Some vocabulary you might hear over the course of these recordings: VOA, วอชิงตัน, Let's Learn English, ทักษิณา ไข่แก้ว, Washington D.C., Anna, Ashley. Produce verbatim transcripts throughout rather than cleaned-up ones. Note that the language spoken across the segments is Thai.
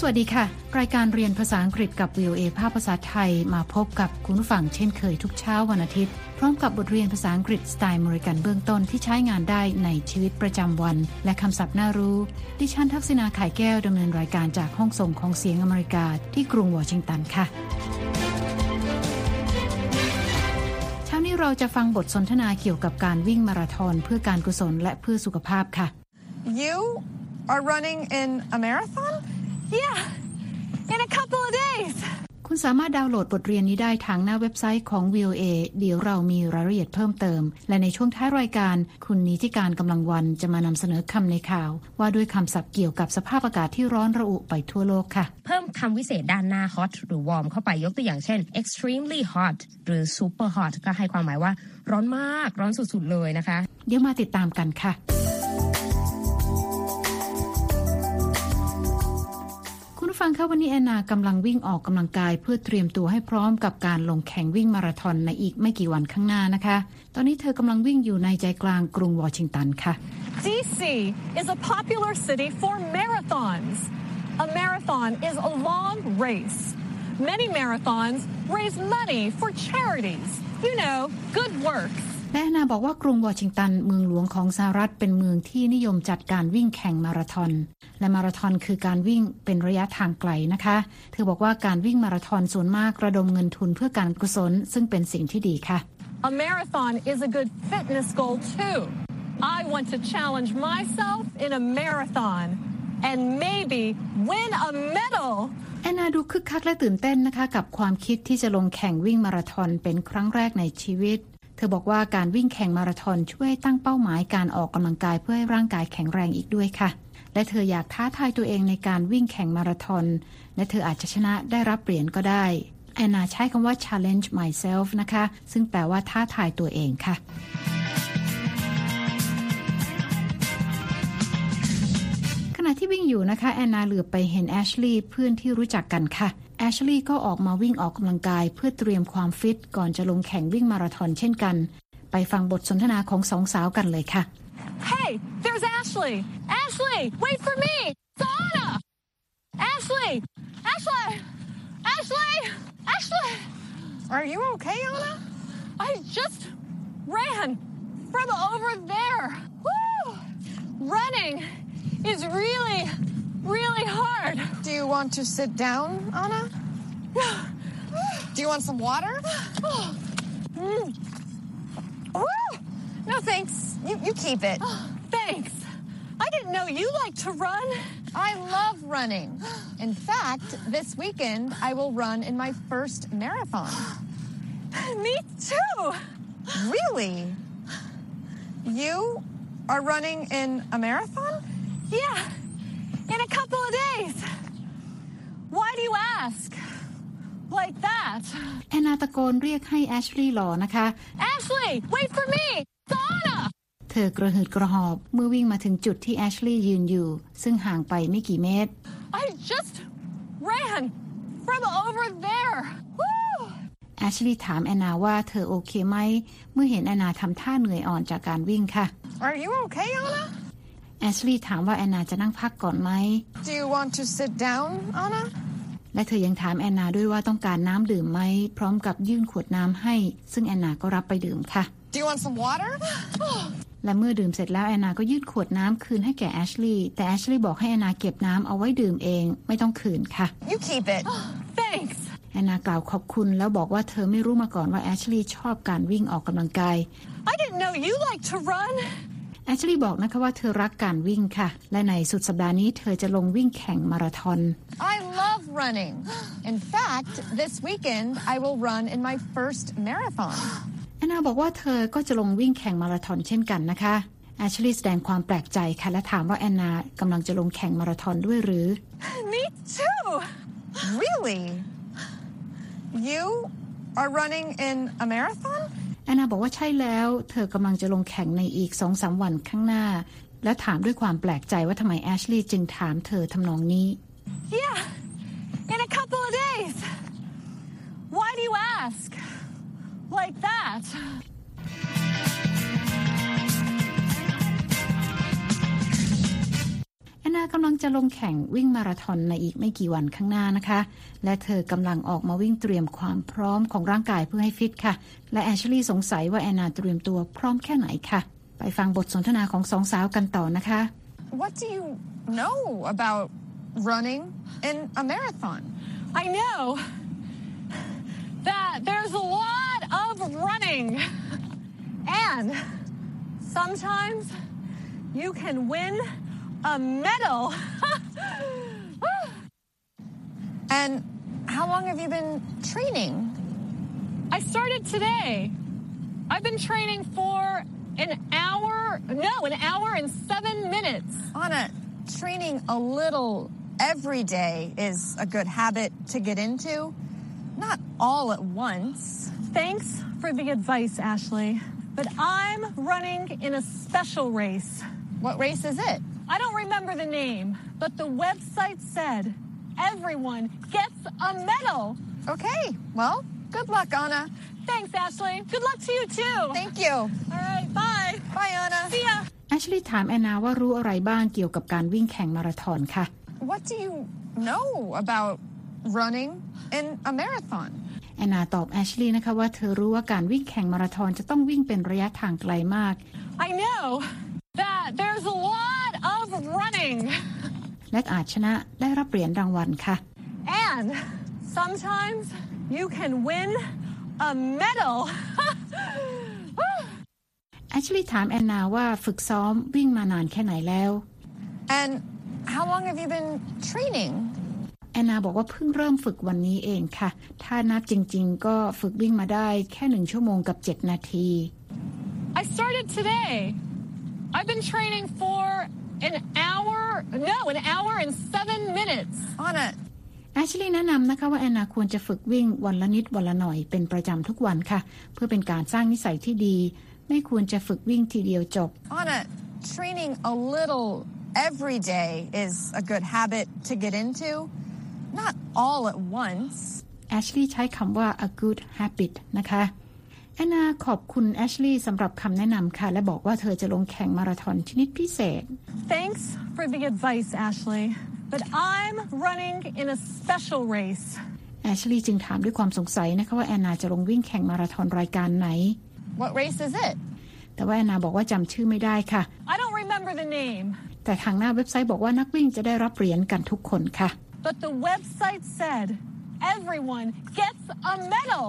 สวัสดีค่ะรายการเรียนภาษาอังกฤษกับ วี โอ เอ ภาคภาษาไทยมาพบกับคุณผู้ฟังเช่นเคยทุกเช้าวันอาทิตย์พร้อมกับบทเรียนภาษาอังกฤษสไตล์อเมริกันเบื้องต้นที่ใช้งานได้ในชีวิตประจำวันและคำศัพท์น่ารู้ดิฉันทักษิณาไข่แก้วดำเนินรายการจากห้องส่งของเสียงอเมริกาที่กรุงวอชิงตันค่ะเช้านี้เราจะฟังบทสนทนาเกี่ยวกับการวิ่งมาราธอนเพื่อการกุศลและเพื่อสุขภาพค่ะ You are running in a marathon? Yeah.In a couple of days. คุณสามารถดาวน์โหลดบทเรียนนี้ได้ทางหน้าเว็บไซต์ของ วี โอ เอ เดี๋ยวเรามีรายละเอียดเพิ่มเติมและในช่วงท้ายรายการคุณนิติการกำลังวันจะมานำเสนอคำในข่าวว่าด้วยคำศัพท์เกี่ยวกับสภาพอากาศที่ร้อนระอุไปทั่วโลกค่ะเพิ่มคำวิเศษด้านหน้า hot หรือ warm เข้าไปยกตัวอย่างเช่น extremely hot หรือ super hot ก็ให้ความหมายว่าร้อนมากร้อนสุดๆเลยนะคะเดี๋ยวมาติดตามกันค่ะฟังค่ะวันนี้แอนนากำลังวิ่งออกกำลังกายเพื่อเตรียมตัวให้พร้อมกับการลงแข่งวิ่งมาราธอนในอีกไม่กี่วันข้างหน้านะคะตอนนี้เธอกำลังวิ่งอยู่ในใจกลางกรุงวอชิงตันค่ะ ดี ซี is a popular city for marathons. A marathon is a long race. Many marathons raise money for charities. You know, good works. แอนนาบอกว่ากรุงวอชิงตันเมืองหลวงของสหรัฐเป็นเมืองที่นิยมจัดการวิ่งแข่งมาราธอนและมาราธอนคือการวิ่งเป็นระยะทางไกลนะคะเธอบอกว่าการวิ่งมาราธอนส่วนมากระดมเงินทุนเพื่อการกุศลซึ่งเป็นสิ่งที่ดีค่ะ A marathon is a good fitness goal too. I want to challenge myself in a marathon and maybe win a medal. แอนนาดูคึกคักและตื่นเต้นนะคะกับความคิดที่จะลงแข่งวิ่งมาราธอนเป็นครั้งแรกในชีวิตเธอบอกว่าการวิ่งแข่งมาราธอนช่วยตั้งเป้าหมายการออกกำลังกายเพื่อให้ร่างกายแข็งแรงอีกด้วยค่ะและเธออยากท้าทายตัวเองในการวิ่งแข่งมาราธอนและเธออาจจะชนะได้รับเหรียญก็ได้แอนนาใช้คำว่า challenge myself นะคะซึ่งแปลว่าท้าทายตัวเองค่ะขณะที่วิ่งอยู่นะคะแอนนาเหลือบไปเห็นแอชลีย์เพื่อนที่รู้จักกันค่ะแอชลีย์ก็ออกมาวิ่งออกกำลังกายเพื่อเตรียมความฟิตก่อนจะลงแข่งวิ่งมาราธอนเช่นกันไปฟังบทสนทนาของสองสาวกันเลยค่ะ Hey, there's Ashley. Ashley, wait for me. It's Anna. Ashley, Ashley, Ashley, Ashley. Are you okay, Anna? I just ran from over there. Woo! Running is really.Really hard. Do you want to sit down, Anna? Do you want some water? mm. No, thanks. You, you keep it. Thanks. I didn't know you liked to run. I love running. In fact, this weekend, I will run in my first marathon. Me too. Really? You are running in a marathon? Yeah.In a couple of days. Why do you ask? Like that. แอนนาตะโกนเรียกให้แอชลีย์รอนะคะ Ashley, wait for me. It's Anna. เธอกระหืดกระหอบเมื่อวิ่งมาถึงจุดที่แอชลีย์ยืนอยู่ซึ่งห่างไปไม่กี่เมตร I just ran from over there. Woo! แอชลีย์ถามแอนนาว่าเธอโอเคไหมเมื่อเห็นแอนนาทำท่าเหนื่อยอ่อนจากการวิ่งค่ะ Are you okay, Anna?แอชลีย์ถามว่าแอนนาจะนั่งพักก่อนไหม Do you want to sit down, Anna? และเธอยังถามแอนนาด้วยว่าต้องการน้ำดื่มไหมพร้อมกับยื่นขวดน้ำให้ซึ่งแอนนาก็รับไปดื่มค่ะ Do you want some water? และเมื่อดื่มเสร็จแล้วแอนนาก็ยื่นขวดน้ำคืนให้แก่แอชลีย์แต่แอชลีย์บอกให้แอนนาเก็บน้ำเอาไว้ดื่มเองไม่ต้องคืนค่ะ You keep it. Thanks. แอนนากล่าวขอบคุณแล้วบอกว่าเธอไม่รู้มาก่อนว่าแอชลีย์ชอบการวิ่งออกกำลังกาย I didn't know you like to run.แอชลีย์บอกนะคะว่าเธอรักการวิ่งค่ะและในสุดสัปดาห์นี้เธอจะลงวิ่งแข่งมาราธอน I love running. In fact, this weekend I will run in my first marathon. แอนนาบอกว่าเธอก็จะลงวิ่งแข่งมาราธอนเช่นกันนะคะแอชลีย์แสดงความแปลกใจค่ะและถามว่าแอนนากำลังจะลงแข่งมาราธอนด้วยหรือ Me too. Really? You are running in a marathon?แอนนาบอกว่าใช่แล้วเธอกำลังจะลงแข่งในอีก สองถึงสาม วันข้างหน้าและถามด้วยความแปลกใจว่าทำไมแอชลีย์จึงถามเธอทำนองนี้ Yeah, in a couple of days. Why do you ask? Like that. แอนนากำลังจะ จะลงแข่งวิ่งมาราธอนในอีกไม่กี่วันข้างหน้านะคะและเธอกำลังออกมาวิ่งเตรียมความพร้อมของร่างกายเพื่อให้ฟิตค่ะและแอชลีย์สงสัยว่าแอนนาเตรียมตัวพร้อมแค่ไหนค่ะไปฟังบทสนทนาของสองสาวกันต่อนะคะ What do you know about running in a marathon? I know that there's a lot of running and sometimes you can win a medal. And how long have you been training? I started today. I've been training for An hour, no, an hour and seven minutes. Anna, training a little every day is a good habit to get into, not all at once. Thanks for the advice, Ashley. But I'm running in a special race. What race is it? I don't remember the name, but the website said everyone gets a medal. Okay, well, good luck, Anna.Thanks, Ashley. Good luck to you too. Thank you. All right, bye. Bye, Anna. See ya. Ashley ถามแอนนาว่ารู้อะไรบ้างเกี่ยวกับการวิ่งแข่งมาราธอนค่ะ What do you know about running in a marathon? แอนนาตอบ Ashley นะคะว่าเธอรู้ว่าการวิ่งแข่งมาราธอนจะต้องวิ่งเป็นระยะทางไกลมาก I know that there's a lot of running. และอาจชนะได้รับเหรียญรางวัลค่ะ And sometimes you can win.A medal. แอชลีย์ถามแอนนาว่าฝึกซ้อมวิ่งมานานแค่ไหนแล้ว And how long have you been training? แอนนาบอกว่าเพิ่งเริ่มฝึกวันนี้เองค่ะถ้านับจริงๆก็ฝึกวิ่งมาได้แค่หนึ่งชั่วโมงกับเจ็ดนาที I started today. I've been training for an hour. No, an hour and seven minutes. Anna.แอชลีย์แนะนำนะคะว่าแอนนาควรจะฝึกวิ่งวันละนิดวันละหน่อยเป็นประจำทุกวันค่ะเพื่อเป็นการสร้างนิสัยที่ดีไม่ควรจะฝึกวิ่งทีเดียวจบ Anna, training a little every day is a good habit to get into, not all at once. แอชลีย์ใช้คำว่า a good habit นะคะแอนนาขอบคุณแอชลีย์สำหรับคำแนะนำค่ะและบอกว่าเธอจะลงแข่งมาราธอนชนิดพิเศษ Thanks for the advice, Ashley.But I'm running in a special race. แอชลีย์จึงถามด้วยความสงสัยนะคะว่าแอนนาจะลงวิ่งแข่งมาราธอนรายการไหน What race is it? แต่ว่าแอนนาบอกว่าจำชื่อไม่ได้ค่ะ I don't remember the name. แต่ทางหน้าเว็บไซต์บอกว่านักวิ่งจะได้รับเหรียญกันทุกคนค่ะ But the website said everyone gets a medal.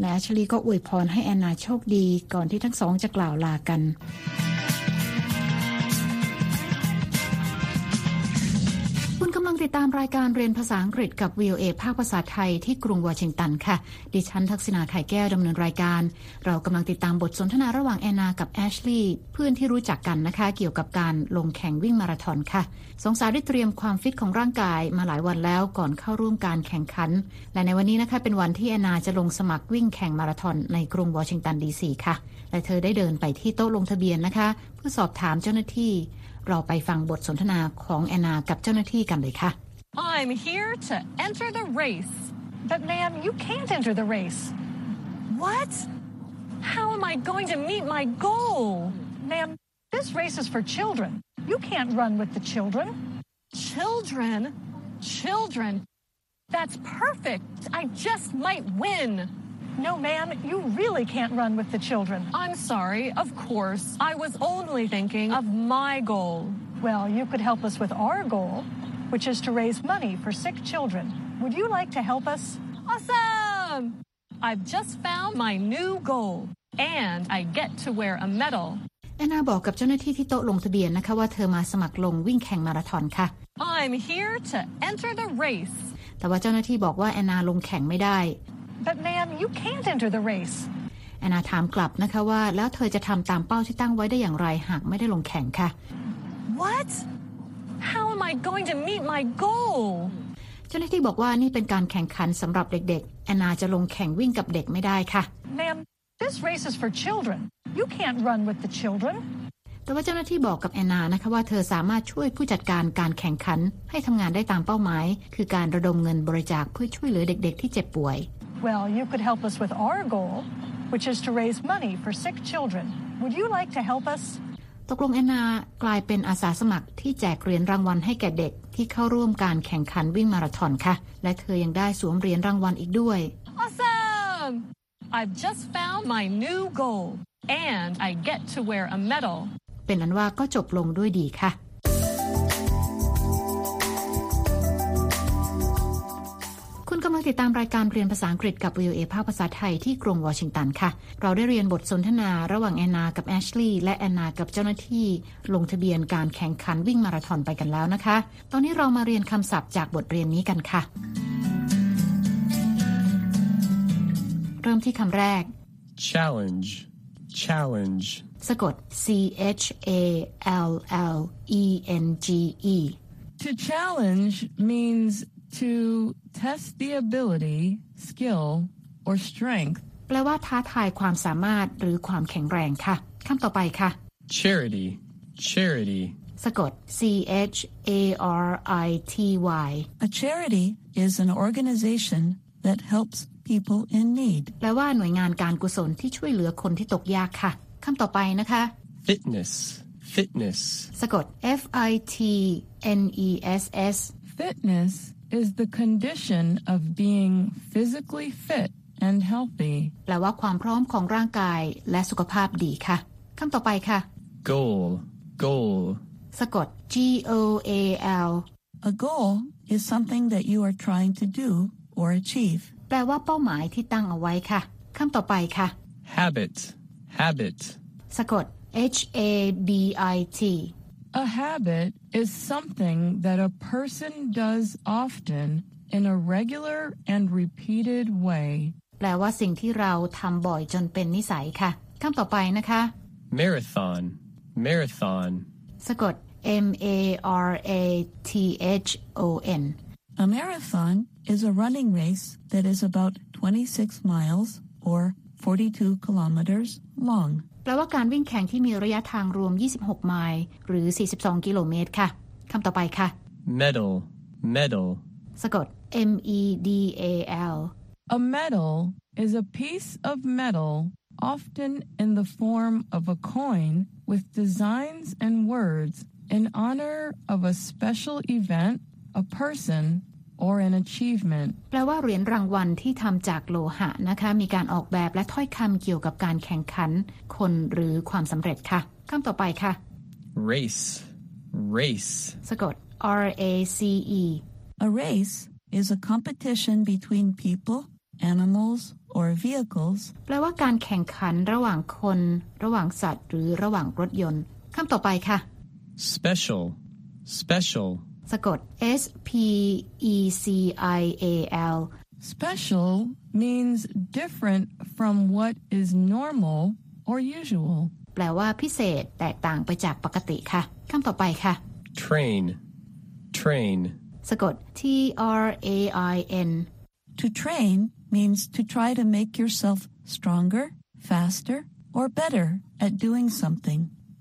และแอชลีย์ก็อวยพรให้แอนนาโชคดีก่อนที่ทั้งสองจะกล่าวลากันติดตามรายการเรียนภาษาอังกฤษกับ วี โอ เอ ภาคภาษาไทยที่กรุงวอชิงตันค่ะดิฉันทักษิณาไข่แก้วดำเนินรายการเรากำลังติดตามบทสนทนาระหว่างแอนนากับแอชลีย์เพื่อนที่รู้จักกันนะคะเกี่ยวกับการลงแข่งวิ่งมาราธอนค่ะสองสาวได้เตรียมความฟิตของร่างกายมาหลายวันแล้วก่อนเข้าร่วมการแข่งขันและในวันนี้นะคะเป็นวันที่แอนนาจะลงสมัครวิ่งแข่งมาราธอนในกรุงวอชิงตันดีซีค่ะและเธอได้เดินไปที่โต๊ะลงทะเบียนนะคะเพื่อสอบถามเจ้าหน้าที่เราไปฟังบทสนทนาของแอนนากับเจ้าหน้าที่กันเลยค่ะ I'm here to enter the race, but ma'am, you can't enter the race. What? How am I going to meet my goal, ma'am? This race is for children. You can't run with the children. Children, children. That's perfect. I just might win. No, ma'am, you really can't run with the children. I'm sorry, of course. I was only thinking of my goal. Well, you could help us with our goal, which is to raise money for sick children. Would you like to help us? Awesome! I've just found my new goal, and I get to wear a medal. แอนนาบอกกับเจ้าหน้าที่ที่โต๊ะลงทะเบียนนะคะว่าเธอมาสมัครลงวิ่งแข่งมาราธอนค่ะ I'm here to enter the race. แต่ว่าเจ้าหน้าที่บอกว่าแอนนาลงแข่งไม่ได้But ma'am, you can't enter the race. แอนนาถามกลับนะคะว่าแล้วเธอจะทำตามเป้าที่ตั้งไว้ได้อย่างไรหากไม่ได้ลงแข่งค่ะ What? How am I going to meet my goal? เจ้าหน้าที่บอกว่านี่เป็นการแข่งขันสำหรับเด็กๆแอนนาจะลงแข่งวิ่งกับเด็กไม่ได้ค่ะ Ma'am, this race is for children. You can't run with the children. แต่ว่าเจ้าหน้าที่บอกกับแอนนานะคะว่าเธอสามารถช่วยผู้จัดการการแข่งขันให้ทำงานได้ตามเป้าหมายคือการระดมเงินบริจาคเพื่อช่วยเหลือเด็กๆที่เจ็บป่วยWell, you could help us with our goal, which is to raise money for sick children. Would you like to help us? ตกลงแอนนากลายเป็นอาสาสมัครที่แจกเหรียญรางวัลให้แก่เด็กที่เข้าร่วมการแข่งขันวิ่งมาราธอนค่ะและเธอยังได้สวมเหรียญรางวัลอีกด้วย Awesome! I've just found my new goal and I get to wear a medal เป็นอันว่าก็จบลงด้วยดีค่ะคุณกำลังติดตามรายการเรียนภาษาอังกฤษกับ วี โอ เอ ภาคภาษาไทยที่กรุงวอชิงตันค่ะเราได้เรียนบทสนทนาระหว่างแอนนากับแอชลีย์และแอนนากับเจ้าหน้าที่ลงทะเบียนการแข่งขันวิ่งมาราธอนไปกันแล้วนะคะตอนนี้เรามาเรียนคำศัพท์จากบทเรียนนี้กันค่ะเริ่มที่คำแรก challenge challenge สะกด c h a l l e n g e To challenge means To test the ability, skill, or strength. แปลว่าท้าทายความสามารถหรือความแข็งแรงค่ะคำต่อไปค่ะ Charity, charity. สะกด C H A R I T Y. A charity is an organization that helps people in need. แปลว่าหน่วยงานการกุศลที่ช่วยเหลือคนที่ตกยากค่ะคำต่อไปนะคะ Fitness, fitness. สะกด F I T N E S S. Fitness.is the condition of being physically fit and healthy แปลว่าความพร้อมของร่างกายและสุขภาพดีค่ะคำต่อไปค่ะ goal goal สะกด G O A L A goal is something that you are trying to do or achieve แปลว่าเป้าหมายที่ตั้งเอาไว้ค่ะคำต่อไปค่ะ habit habit สะกด H A B I T A habit is something that a person does often in a regular and repeated way. แปลว่าสิ่งที่เราทำบ่อยจนเป็นนิสัยค่ะคำต่อไปนะคะ Marathon Marathon สะกด M A R A T H O N A marathon is a running race that is about twenty-six miles or forty-two kilometers long.แปลว่าการวิ่งแข่งที่มีระยะทางรวมยี่สิบหกไมล์หรือสี่สิบสองกิโลเมตรค่ะคำต่อไปค่ะ medal medal สะกด M E D A L A medal is a piece of metal often in the form of a coin with designs and words in honor of a special event, a person, or an achievement แปลว่าเหรียญรางวัลที่ทำจากโลหะนะคะมีการออกแบบและถ้อยคำเกี่ยวกับการแข่งขันคนหรือความสำเร็จค่ะคำต่อไปค่ะ race race สะกด R A C E A race is a competition between people, animals, or vehicles แปลว่าการแข่งขันระหว่างคนระหว่างสัตว์หรือระหว่างรถยนต์คำต่อไปค่ะ special specialสะกด S P E C I A L Special means different from what is normal or usual แปลว่าพิเศษแตกต่างไปจากปกติค่ะคำต่อไปค่ะ Train Train สะกด T R A I N To train means to try to make yourself stronger, faster, or better at doing something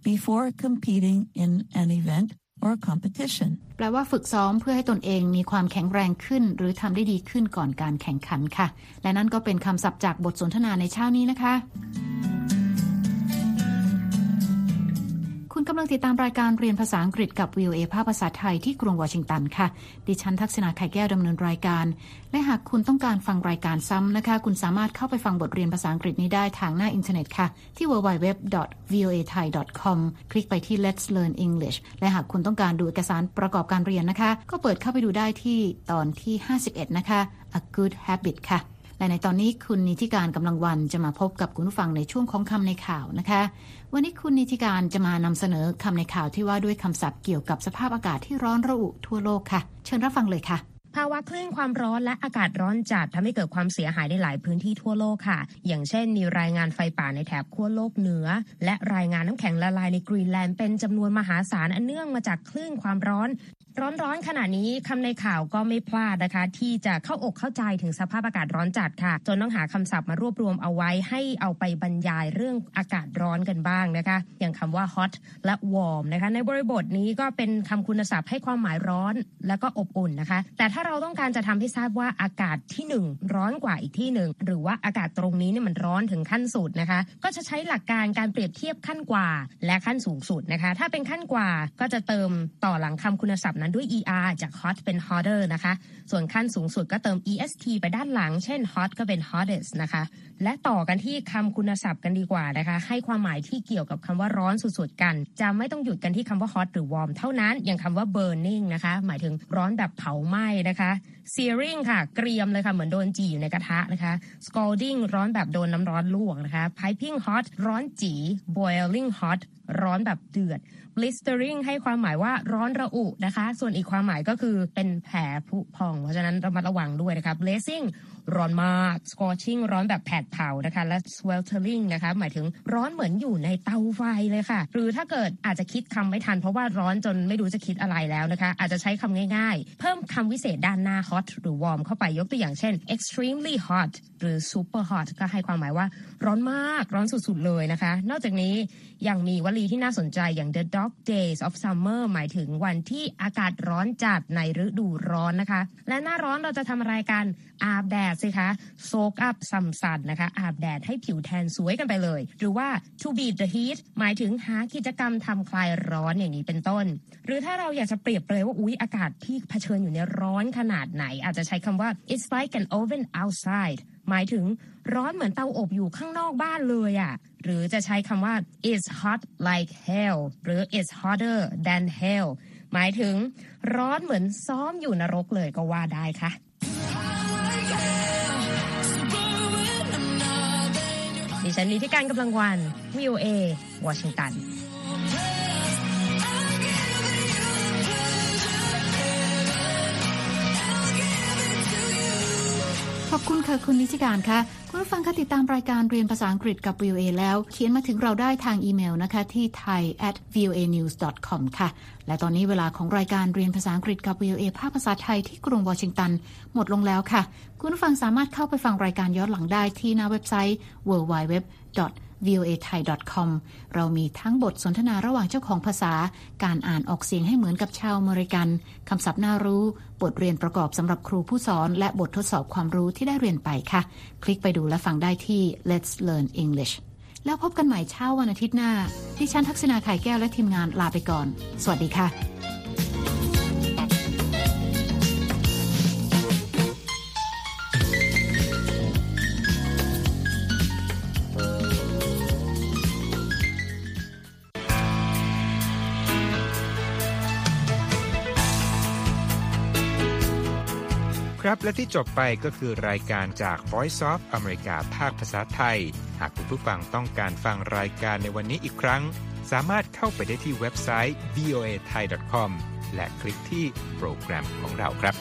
before competing in an event or competitionแปลว่าฝึกซ้อมเพื่อให้ตนเองมีความแข็งแรงขึ้นหรือทำได้ดีขึ้นก่อนการแข่งขันค่ะและนั่นก็เป็นคำศัพท์จากบทสนทนาในเช้านี้นะคะคุณกำลังติดตามรายการเรียนภาษาอังกฤษกับ วี โอ เอ ภาคภาษาไทยที่กรุงวอชิงตันค่ะดิฉันทักษณาไข่แก้วดำเนินรายการและหากคุณต้องการฟังรายการซ้ำนะคะคุณสามารถเข้าไปฟังบทเรียนภาษาอังกฤษนี้ได้ทางหน้าอินเทอร์เน็ตค่ะที่ ดับเบิลยู ดับเบิลยู ดับเบิลยู ดอท วี โอ เอ ไทย ดอท คอม คลิกไปที่ Let's Learn English และหากคุณต้องการดูเอกสารประกอบการเรียนนะคะก็เปิดเข้าไปดูได้ที่ตอนที่ห้าสิบเอ็ดนะคะ A Good Habit ค่ะและในตอนนี้คุณนิติการกำลังวันจะมาพบกับคุณผู้ฟังในช่วงของคำในข่าวนะคะวันนี้คุณนิติการจะมานำเสนอคำในข่าวที่ว่าด้วยคำศัพท์เกี่ยวกับสภาพอากาศที่ร้อนระอุทั่วโลกค่ะเชิญรับฟังเลยค่ะภาวะคลื่นความร้อนและอากาศร้อนจัดทำให้เกิดความเสียหายในหลายพื้นที่ทั่วโลกค่ะอย่างเช่นมีรายงานไฟป่าในแถบขั้วโลกเหนือและรายงานน้ำแข็งละลายในกรีนแลนด์เป็นจำนวนมหาศาลอันเนื่องมาจากคลื่นความร้อน ร้อนๆขณะนี้คำในข่าวก็ไม่พลาดนะคะที่จะเข้าอกเข้าใจถึงสภาพอากาศร้อนจัดค่ะจนต้องหาคำศัพท์มารวบรวมเอาไว้ให้เอาไปบรรยายเรื่องอากาศร้อนกันบ้างนะคะอย่างคำว่า hot และ warm นะคะในบริบทนี้ก็เป็นคำคุณศัพท์ให้ความหมายร้อนและก็อบอุ่นนะคะแต่ถ้าเราต้องการจะทำให้ทราบว่าอากาศที่หนึ่งร้อนกว่าอีกที่หนึ่งหรือว่าอากาศตรงนี้เนี่ยมันร้อนถึงขั้นสุดนะคะก็จะใช้หลักการการเปรียบเทียบขั้นกว่าและขั้นสูงสุดนะคะถ้าเป็นขั้นกว่าก็จะเติมต่อหลังคำคุณศัพท์นั้นด้วย er จาก hot เป็น hotter นะคะส่วนขั้นสูงสุดก็เติม est ไปด้านหลังเช่น hot ก็เป็น hottest นะคะและต่อกันที่คำคุณศัพท์กันดีกว่านะคะให้ความหมายที่เกี่ยวกับคำว่าร้อนสุดๆกันจะไม่ต้องหยุดกันที่คำว่า hot หรือ warm เท่านั้นอย่างคำว่า burning นะคะหมายถึงร้อนแบบเผาไหม้นะคะ searing ค่ะเกรียมเลยค่ะเหมือนโดนจี่อยู่ในกระทะนะคะ scalding ร้อนแบบโดนน้ำร้อนลวกนะคะ piping hot ร้อนจี๋ boiling hot ร้อนแบบเดือด blistering ให้ความหมายว่าร้อนระอุนะคะส่วนอีกความหมายก็คือเป็นแผลผุพองเพราะฉะนั้นระมัดระวังด้วยนะคะ blazing ร้อนมาก scorching ร้อนแบบแผดเผานะคะและ sweltering นะคะหมายถึงร้อนเหมือนอยู่ในเตาไฟเลยค่ะหรือถ้าเกิดอาจจะคิดคำไม่ทันเพราะว่าร้อนจนไม่รู้จะคิดอะไรแล้วนะคะอาจจะใช้คำง่ายๆเพิ่มคำวิเศษด้านหน้า hot หรือ warm เข้าไปยกตัวอย่างเช่น extremely hot หรือ super hot ก็ให้ความหมายว่าร้อนมากร้อนสุดๆเลยนะคะนอกจากนี้ยังมีวลีที่น่าสนใจอย่าง the dog days of summer หมายถึงวันที่อากาศร้อนจัดในฤดูร้อนนะคะและหน้าร้อนเราจะทำอะไรกันอาบแดดสิคะ soak up some sun นะคะอาบแดดให้ผิวแทนสวยกันไปเลยหรือว่า to beat the heat หมายถึงหากิจกรรมทำคลายร้อนอย่างนี้เป็นต้นหรือถ้าเราอยากจะเปรียบเลยว่าอุ๊ยอากาศที่เผชิญอยู่เนี่ยร้อนขนาดไหนอาจจะใช้คำว่า it's like an oven outside หมายถึงร้อนเหมือนเตาอบอยู่ข้างนอกบ้านเลยอ่ะหรือจะใช้คำว่า it's hot like hell หรือ it's hotter than hell หมายถึงร้อนเหมือนซ้อมอยู่นรกเลยก็ว่าได้ค่ะดิฉันลีที่การกำลังวัน วี โอ เอ วอชิงตันขอบคุณค่ะคุณนิติการค่ะคุณผู้ฟังคะติดตามรายการเรียนภาษาอังกฤษกับ วี โอ เอ แล้วเขียนมาถึงเราได้ทางอีเมลนะคะที่ ไทย แอท วี โอ เอ นิวส์ ดอท คอม ค่ะและตอนนี้เวลาของรายการเรียนภาษาอังกฤษกับ วี โอ เอ ภาคภาษาไทยที่กรุงวอชิงตันหมดลงแล้วค่ะคุณผู้ฟังสามารถเข้าไปฟังรายการย้อนหลังได้ที่หน้าเว็บไซต์ ดับเบิลยู ดับเบิลยู ดับเบิลยู ดอท วี โอ เอ ไทย ดอท คอม เรามีทั้งบทสนทนาระหว่างเจ้าของภาษาการอ่านออกเสียงให้เหมือนกับชาวอเมริกันคำศัพท์น่ารู้บทเรียนประกอบสำหรับครูผู้สอนและบททดสอบความรู้ที่ได้เรียนไปค่ะคลิกไปดูและฟังได้ที่ Let's Learn English แล้วพบกันใหม่เช้าวันอาทิตย์หน้าดิฉันทักษณาไข่แก้วและทีมงานลาไปก่อนสวัสดีค่ะครับและที่จบไปก็คือรายการจาก Voice of America ภาคภาษาไทยหากคุณผู้ฟังต้องการฟังรายการในวันนี้อีกครั้งสามารถเข้าไปได้ที่เว็บไซต์ วี โอ เอ ไทย ดอท คอม และคลิกที่โปรแกรมของเราครับ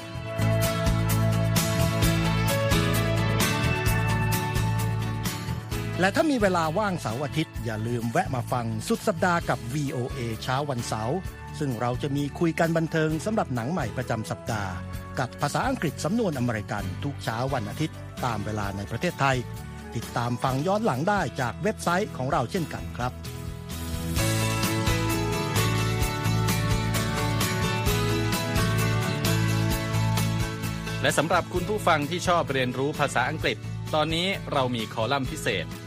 และถ้ามีเวลาว่างเสาร์อาทิตย์อย่าลืมแวะมาฟังสุดสัปดาห์กับ วี โอ เอ เช้าวันเสาร์ซึ่งเราจะมีคุยกันบันเทิงสำหรับหนังใหม่ประจำสัปดาห์กับภาษาอังกฤษสำนวนอเมริกันทุกเช้าวันอาทิตย์ตามเวลาในประเทศไทยติดตามฟังย้อนหลังได้จากเว็บไซต์ของเราเช่นกันครับและสำหรับคุณผู้ฟังที่ชอบเรียนรู้ภาษาอังกฤษตอนนี้เรามีคอลัมน์พิเศษ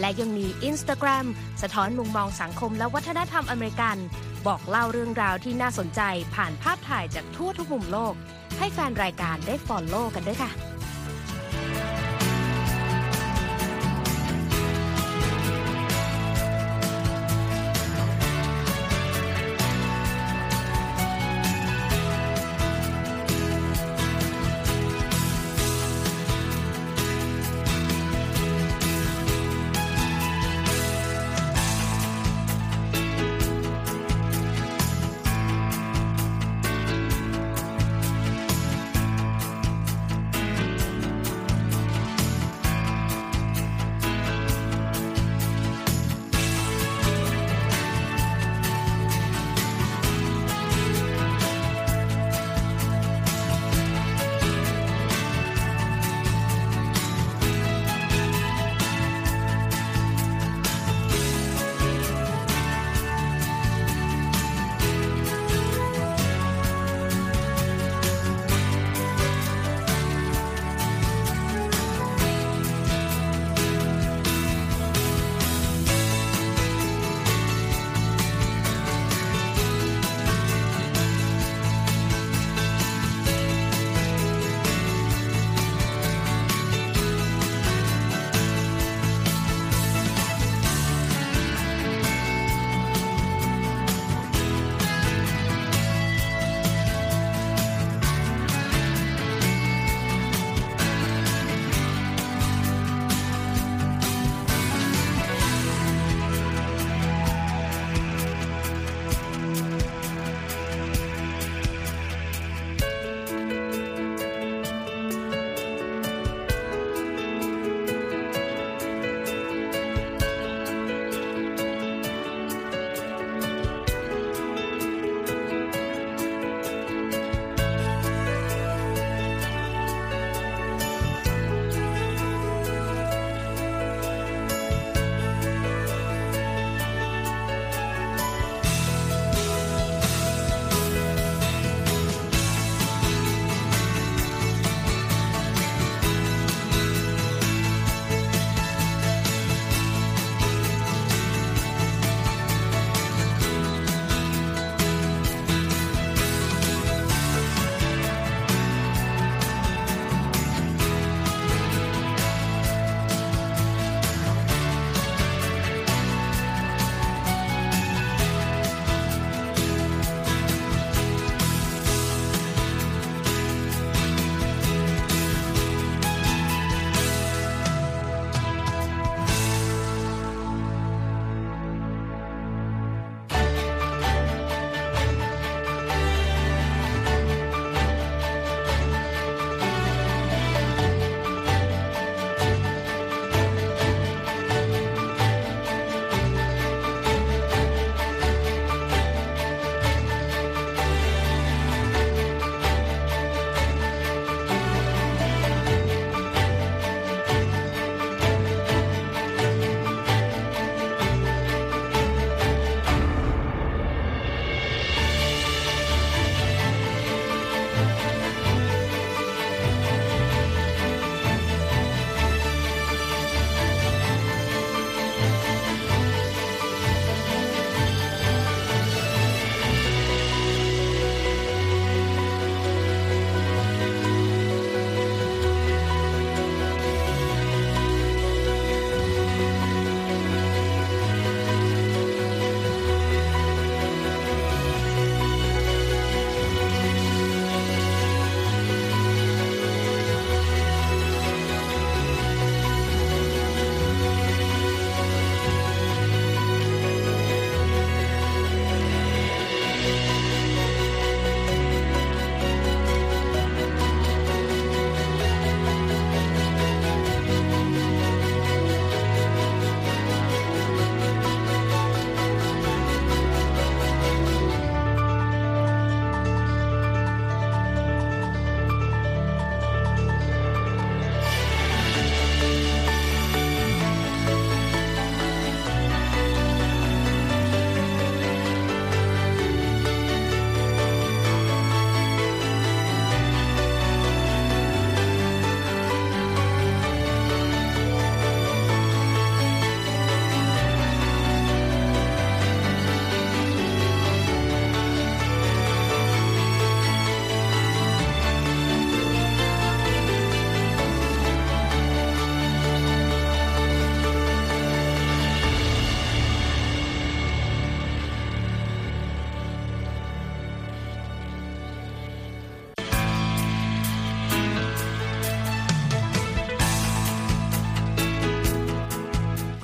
และยังมี Instagram สะท้อนมุมมองสังคมและวัฒนธรรมอเมริกันบอกเล่าเรื่องราวที่น่าสนใจผ่านภาพถ่ายจากทั่วทุกมุมโลกให้แฟนรายการได้ follow กันด้วยค่ะ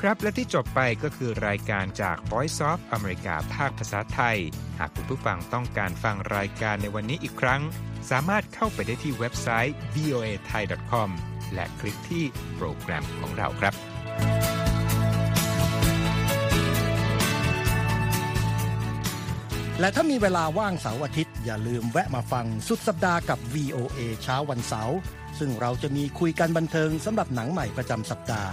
ครับและที่จบไปก็คือรายการจาก Voice of America ภาคภาษาไทยหากคุณผู้ฟังต้องการฟังรายการในวันนี้อีกครั้งสามารถเข้าไปได้ที่เว็บไซต์ วี โอ เอ ไทย ดอท คอม และคลิกที่โปรแกรมของเราครับและถ้ามีเวลาว่างเสาร์อาทิตย์อย่าลืมแวะมาฟังสุดสัปดาห์กับ วี โอ เอ เช้าวันเสาร์ซึ่งเราจะมีคุยกันบันเทิงสำหรับหนังใหม่ประจำสัปดาห์